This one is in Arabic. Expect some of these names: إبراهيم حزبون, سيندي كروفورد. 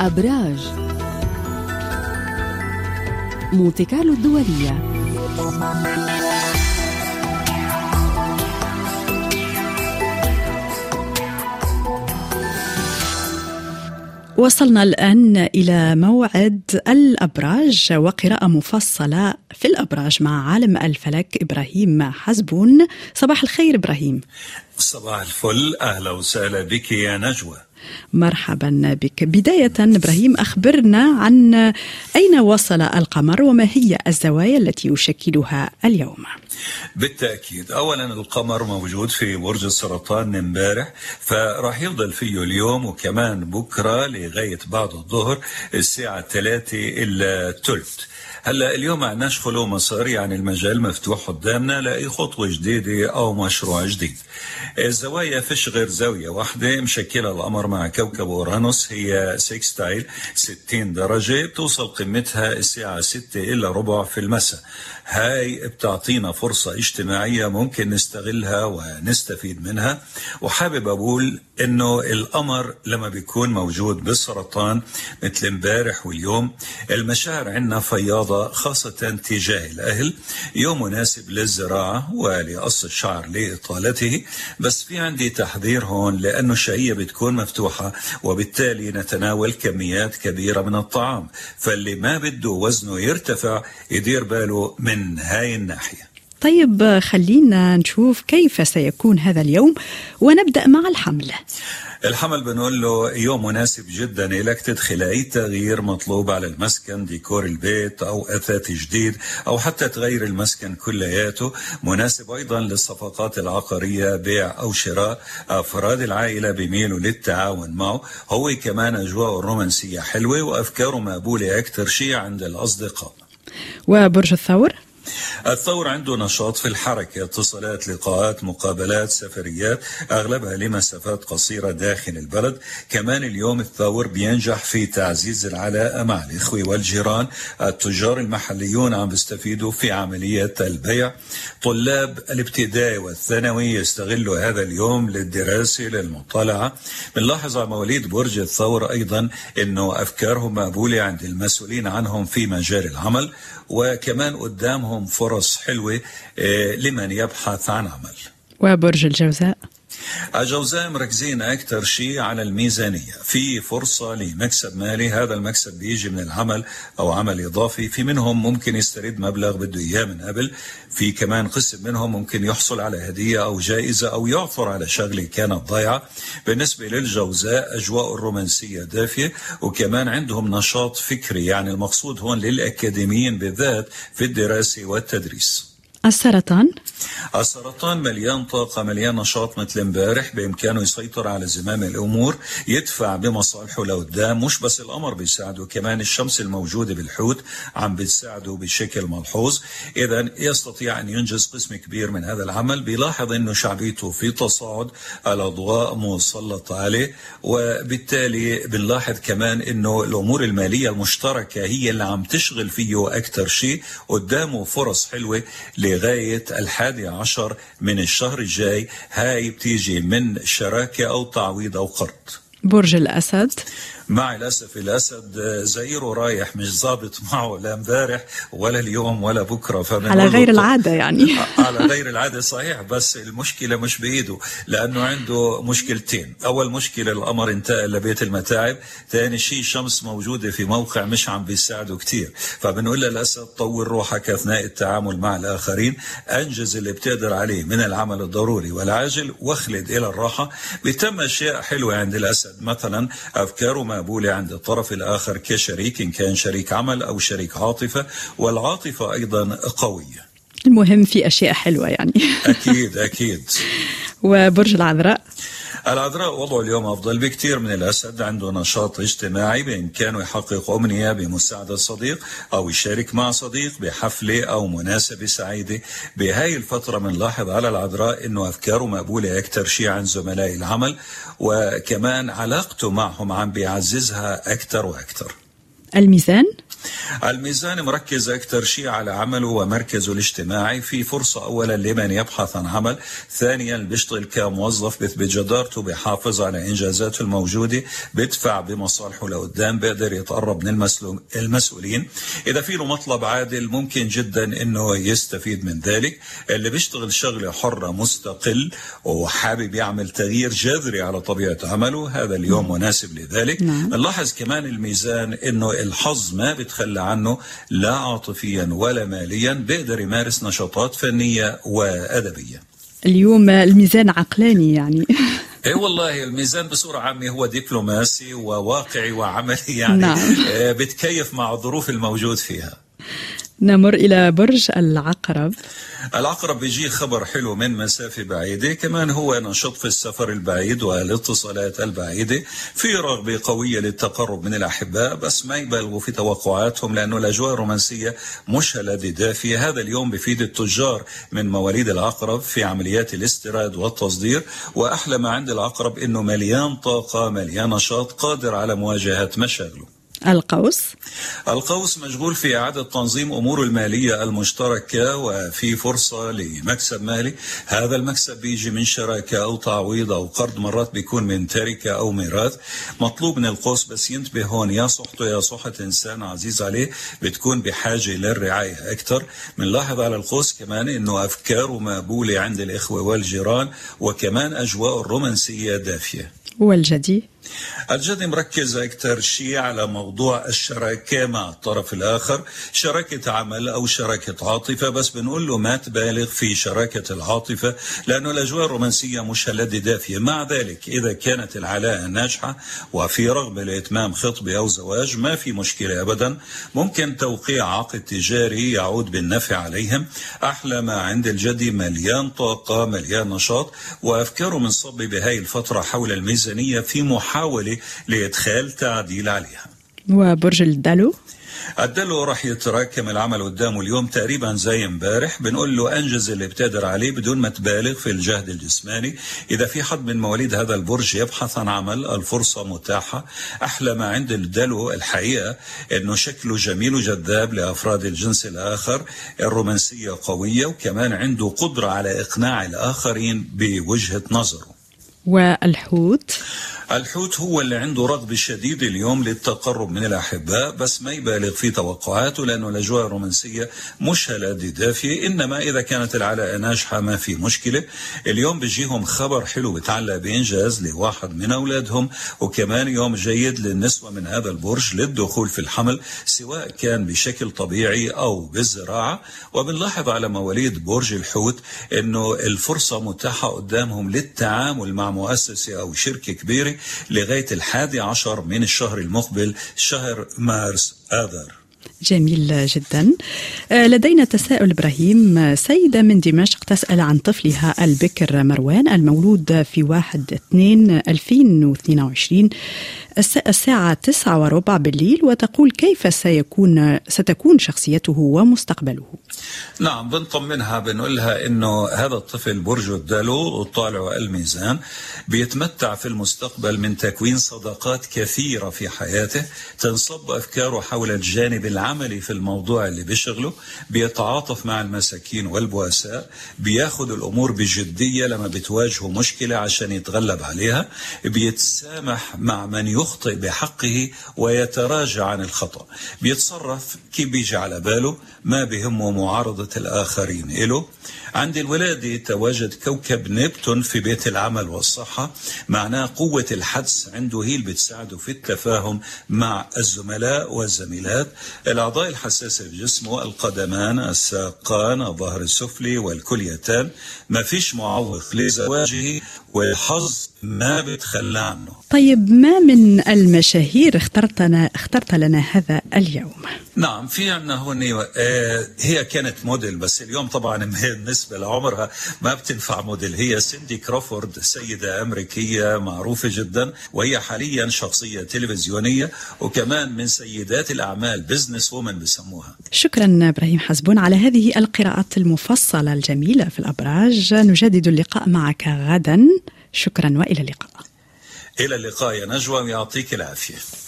أبراج، مونتي كارلو الدولية، وصلنا الآن إلى موعد الأبراج وقراءة مفصلة في الأبراج مع عالم الفلك إبراهيم حزبون. صباح الخير إبراهيم. صباح الفل، أهلا وسهلا بك يا نجوى. مرحبا بك. بداية إبراهيم، أخبرنا عن أين وصل القمر وما هي الزوايا التي يشكلها اليوم؟ بالتأكيد، أولا القمر موجود في برج السرطان من امبارح، فراح يفضل فيه اليوم وكمان بكرة لغاية بعد الظهر الساعة 3:03. هلا اليوم ما عندناش خلو مسار، يعني المجال مفتوح قدامنا لاي خطوه جديده او مشروع جديد. الزوايا فيش غير زاويه واحده مشكله القمر مع كوكب اورانوس، هي سيكستايل 60 درجه، بتوصل قمتها الساعه 6:15 في المساء. هاي بتعطينا فرصه اجتماعيه ممكن نستغلها ونستفيد منها، وحابب اقول انه القمر لما بيكون موجود بالسرطان مثل امبارح واليوم المشاعر عندنا فياضه، خاصة تجاه الأهل. يوم مناسب للزراعة ولقص الشعر لإطالته، بس في عندي تحذير هون لأنه الشهية بتكون مفتوحة وبالتالي نتناول كميات كبيرة من الطعام، فاللي ما بده وزنه يرتفع يدير باله من هاي الناحية. طيب خلينا نشوف كيف سيكون هذا اليوم، ونبدأ مع الحمل. الحمل بنقول له يوم مناسب جدا لك تدخل أي تغيير مطلوب على المسكن، ديكور البيت أو أثاث جديد، أو حتى تغير المسكن كلياته. مناسب أيضا للصفقات العقارية، بيع أو شراء. أفراد العائلة بيميلوا للتعاون معه، هو كمان أجواء الرومانسية حلوة وأفكاره مقبولة أكثر شيء عند الأصدقاء. وبرج الثور؟ الثور عنده نشاط في الحركة، اتصالات، لقاءات، مقابلات، سفريات، أغلبها لمسافات قصيرة داخل البلد. كمان اليوم الثور بينجح في تعزيز العلاقة مع الإخوة والجيران. التجار المحليون عم بيستفيدوا في عملية البيع. طلاب الابتدائي والثانوي يستغلوا هذا اليوم للدراسة، للمطالعة. بنلاحظ على مواليد برج الثور أيضا أنه أفكارهم مقبولة عند المسؤولين عنهم في مجال العمل، وكمان قدامهم فرص حلوة لمن يبحث عن عمل. وبرج الجوزاء؟ الجوزاء مركزين أكثر شيء على الميزانية، في فرصة لمكسب مالي، هذا المكسب بيجي من العمل أو عمل إضافي. في منهم ممكن يسترد مبلغ بده إياه من قبل، في كمان قسم منهم ممكن يحصل على هدية أو جائزة أو يعثر على شغلة كانت ضايعة. بالنسبة للجوزاء أجواء الرومانسية دافية، وكمان عندهم نشاط فكري، يعني المقصود هون للأكاديميين بالذات في الدراسة والتدريس. السرطان مليان طاقة، مليان نشاط مثل امبارح، بإمكانه يسيطر على زمام الأمور، يدفع بمصالحه لقدام. مش بس القمر بيساعده، كمان الشمس الموجودة بالحوت عم بتساعده بشكل ملحوظ، إذا يستطيع أن ينجز قسم كبير من هذا العمل. بيلاحظ أنه شعبيته في تصاعد، الأضواء مسلطة عليه، وبالتالي بنلاحظ كمان أنه الأمور المالية المشتركة هي اللي عم تشغل فيه أكثر شيء. قدامه فرص حلوة لغاية 11 من الشهر الجاي، هاي بتيجي من شراكة أو تعويض أو قرض. برج الأسد؟ مع الأسف الأسد زيره رايح، مش ظابط معه لا امبارح ولا اليوم ولا بكرة، على غير العادة يعني على غير العادة صحيح، بس المشكلة مش بإيده لأنه عنده مشكلتين. أول مشكلة القمر انتقل لبيت المتاعب، ثاني شيء الشمس موجودة في موقع مش عم بيساعده كتير. فبنقول للأسد طور روحك أثناء التعامل مع الآخرين، أنجز اللي بتقدر عليه من العمل الضروري والعاجل، واخلد إلى الراحة. بيتم أشياء حلوة عند الأسد، مثلا أفكاره مقبولة عند الطرف الآخر كشريك، إن كان شريك عمل أو شريك عاطفة، والعاطفة أيضا قوية. المهم في أشياء حلوة يعني أكيد أكيد. وبرج العذراء؟ العذراء وضعه اليوم أفضل بكتير من الأسد، عنده نشاط اجتماعي، بإمكانه يحقق أمنية بمساعدة صديق أو يشارك مع صديق بحفلة أو مناسبة سعيدة. بهاي الفترة بنلاحظ على العذراء أنه أفكاره مقبولة أكثر شيء عن زملاء العمل، وكمان علاقته معهم عم بيعززها أكثر وأكثر. الميزان؟ الميزان مركز أكثر شيء على عمله ومركزه الاجتماعي، في فرصة أولا لمن يبحث عن عمل، ثانيا بيشتغل كموظف بيثبت جدارته، بيحافظ على إنجازاته الموجودة، بيدفع بمصالحه لقدام، بيقدر يتقرب من المسؤولين. إذا في له مطلب عادل ممكن جدا إنه يستفيد من ذلك. اللي بيشتغل شغلة حرة مستقل وحابب يعمل تغيير جذري على طبيعة عمله، هذا اليوم مناسب لذلك. نلاحظ كمان الميزان إنه الحظ ما بتخلى عنه، لا عاطفيا ولا ماليا، بيقدر يمارس نشاطات فنية وأدبية. اليوم الميزان عقلاني يعني. اي والله الميزان بصورة عامة هو دبلوماسي وواقعي وعملي يعني. بتكيف مع ظروف الموجود فيها. نمر إلى برج العقرب. العقرب بيجي خبر حلو من مسافة بعيدة، كمان هو نشط في السفر البعيد والاتصالات البعيدة، في رغبة قوية للتقرب من الأحباء بس ما يبالغوا في توقعاتهم لأنه الأجواء الرومانسية مش هلادة دافية. هذا اليوم بفيد التجار من مواليد العقرب في عمليات الاستيراد والتصدير، وأحلى ما عند العقرب إنه مليان طاقة، مليان نشاط، قادر على مواجهة مشاغله. القوس مشغول في إعادة تنظيم أموره المالية المشتركة، وفي فرصة لمكسب مالي. هذا المكسب بيجي من شراكة أو تعويض أو قرض، مرات بيكون من تركة أو ميراث. مطلوب من القوس بس ينتبه هون، يا صحته يا صحة إنسان عزيز عليه بتكون بحاجة للرعاية أكثر. بنلاحظ على القوس كمان إنه أفكاره مقبولة عند الإخوة والجيران، وكمان أجواء الرومانسية دافية. الجدي مركز أكثر شيء على موضوع الشراكة مع الطرف الآخر، شراكة عمل أو شراكة عاطفة، بس بنقول له ما تبالغ في شراكة العاطفة لأنه الأجواء الرومانسية مش هلادة دافية. مع ذلك إذا كانت العلاقة ناجحة وفي رغبة لإتمام خطبة أو زواج ما في مشكلة أبدا، ممكن توقيع عقد تجاري يعود بالنفع عليهم. أحلى ما عند الجدي مليان طاقة، مليان نشاط، وأفكاره منصب بهاي الفترة حول الميزانية في محاولة لإدخال تعديل عليها. وبرج الدلو. الدلو راح يتراكم العمل قدامه اليوم تقريبا زي امبارح، بنقول له انجز اللي بتقدر عليه بدون ما تبالغ في الجهد الجسماني. اذا في حد من مواليد هذا البرج يبحث عن عمل الفرصه متاحه. احلى ما عند الدلو الحقيقه انه شكله جميل وجذاب لافراد الجنس الاخر، الرومانسيه قويه، وكمان عنده قدره على اقناع الاخرين بوجهه نظره. الحوت هو اللي عنده رغبة شديدة اليوم للتقرب من الأحباء، بس ما يبالغ في توقعاته لأنه الأجواء الرومانسية مش هلادة دافية. إنما إذا كانت العلاقة ناجحة ما في مشكلة. اليوم بيجيهم خبر حلو بيتعلق بإنجاز لواحد من أولادهم، وكمان يوم جيد للنسوة من هذا البرج للدخول في الحمل سواء كان بشكل طبيعي أو بالزراعة. وبنلاحظ على مواليد برج الحوت إنه الفرصة متاحة قدامهم للتعامل مع مؤسسة أو شركة كبيرة لغاية 11 من الشهر المقبل، شهر مارس آذار. جميل جدا. لدينا تساؤل إبراهيم. سيدة من دمشق تسأل عن طفلها البكر مروان المولود في 1/2/2022 الساعة 9:15 بالليل، وتقول كيف ستكون شخصيته ومستقبله. نعم، بنطمنها، بنقولها إنه هذا الطفل برج الدلو وطالع الميزان بيتمتع في المستقبل من تكوين صداقات كثيرة في حياته، تنصب أفكاره حول الجانب العملي في الموضوع اللي بيشغله، بيتعاطف مع المساكين والبؤساء، بياخد الأمور بجدية لما بتواجهه مشكلة عشان يتغلب عليها، بيتسامح مع من يخطئ بحقه ويتراجع عن الخطأ، بيتصرف كيف بيجي على باله، ما بهمه معارضة الآخرين إله. عند الولادة تواجد كوكب نبتون في بيت العمل والصحة، معناه قوة الحدس عنده هي اللي بتساعده في التفاهم مع الزملاء والزميلات. الأعضاء الحساسة في جسمه القدمان، الساقان، الظهر السفلي والكليتان. ما فيش معوق لزواجه والحظ ما بتخلى عنه. طيب، ما من المشاهير اخترت لنا هذا اليوم؟ نعم، في عنا هون هي كانت موديل بس اليوم طبعا بالنسبة لعمرها ما بتنفع موديل، هي سيندي كروفورد، سيدة أمريكية معروفة جدا، وهي حاليا شخصية تلفزيونية وكمان من سيدات الأعمال، بزنس وومن بسموها. شكرا إبراهيم حزبون على هذه القراءات المفصلة الجميلة في الأبراج. نجدد اللقاء معك غدا. شكرا وإلى اللقاء. إلى اللقاء يا نجوى، ويعطيك العافية.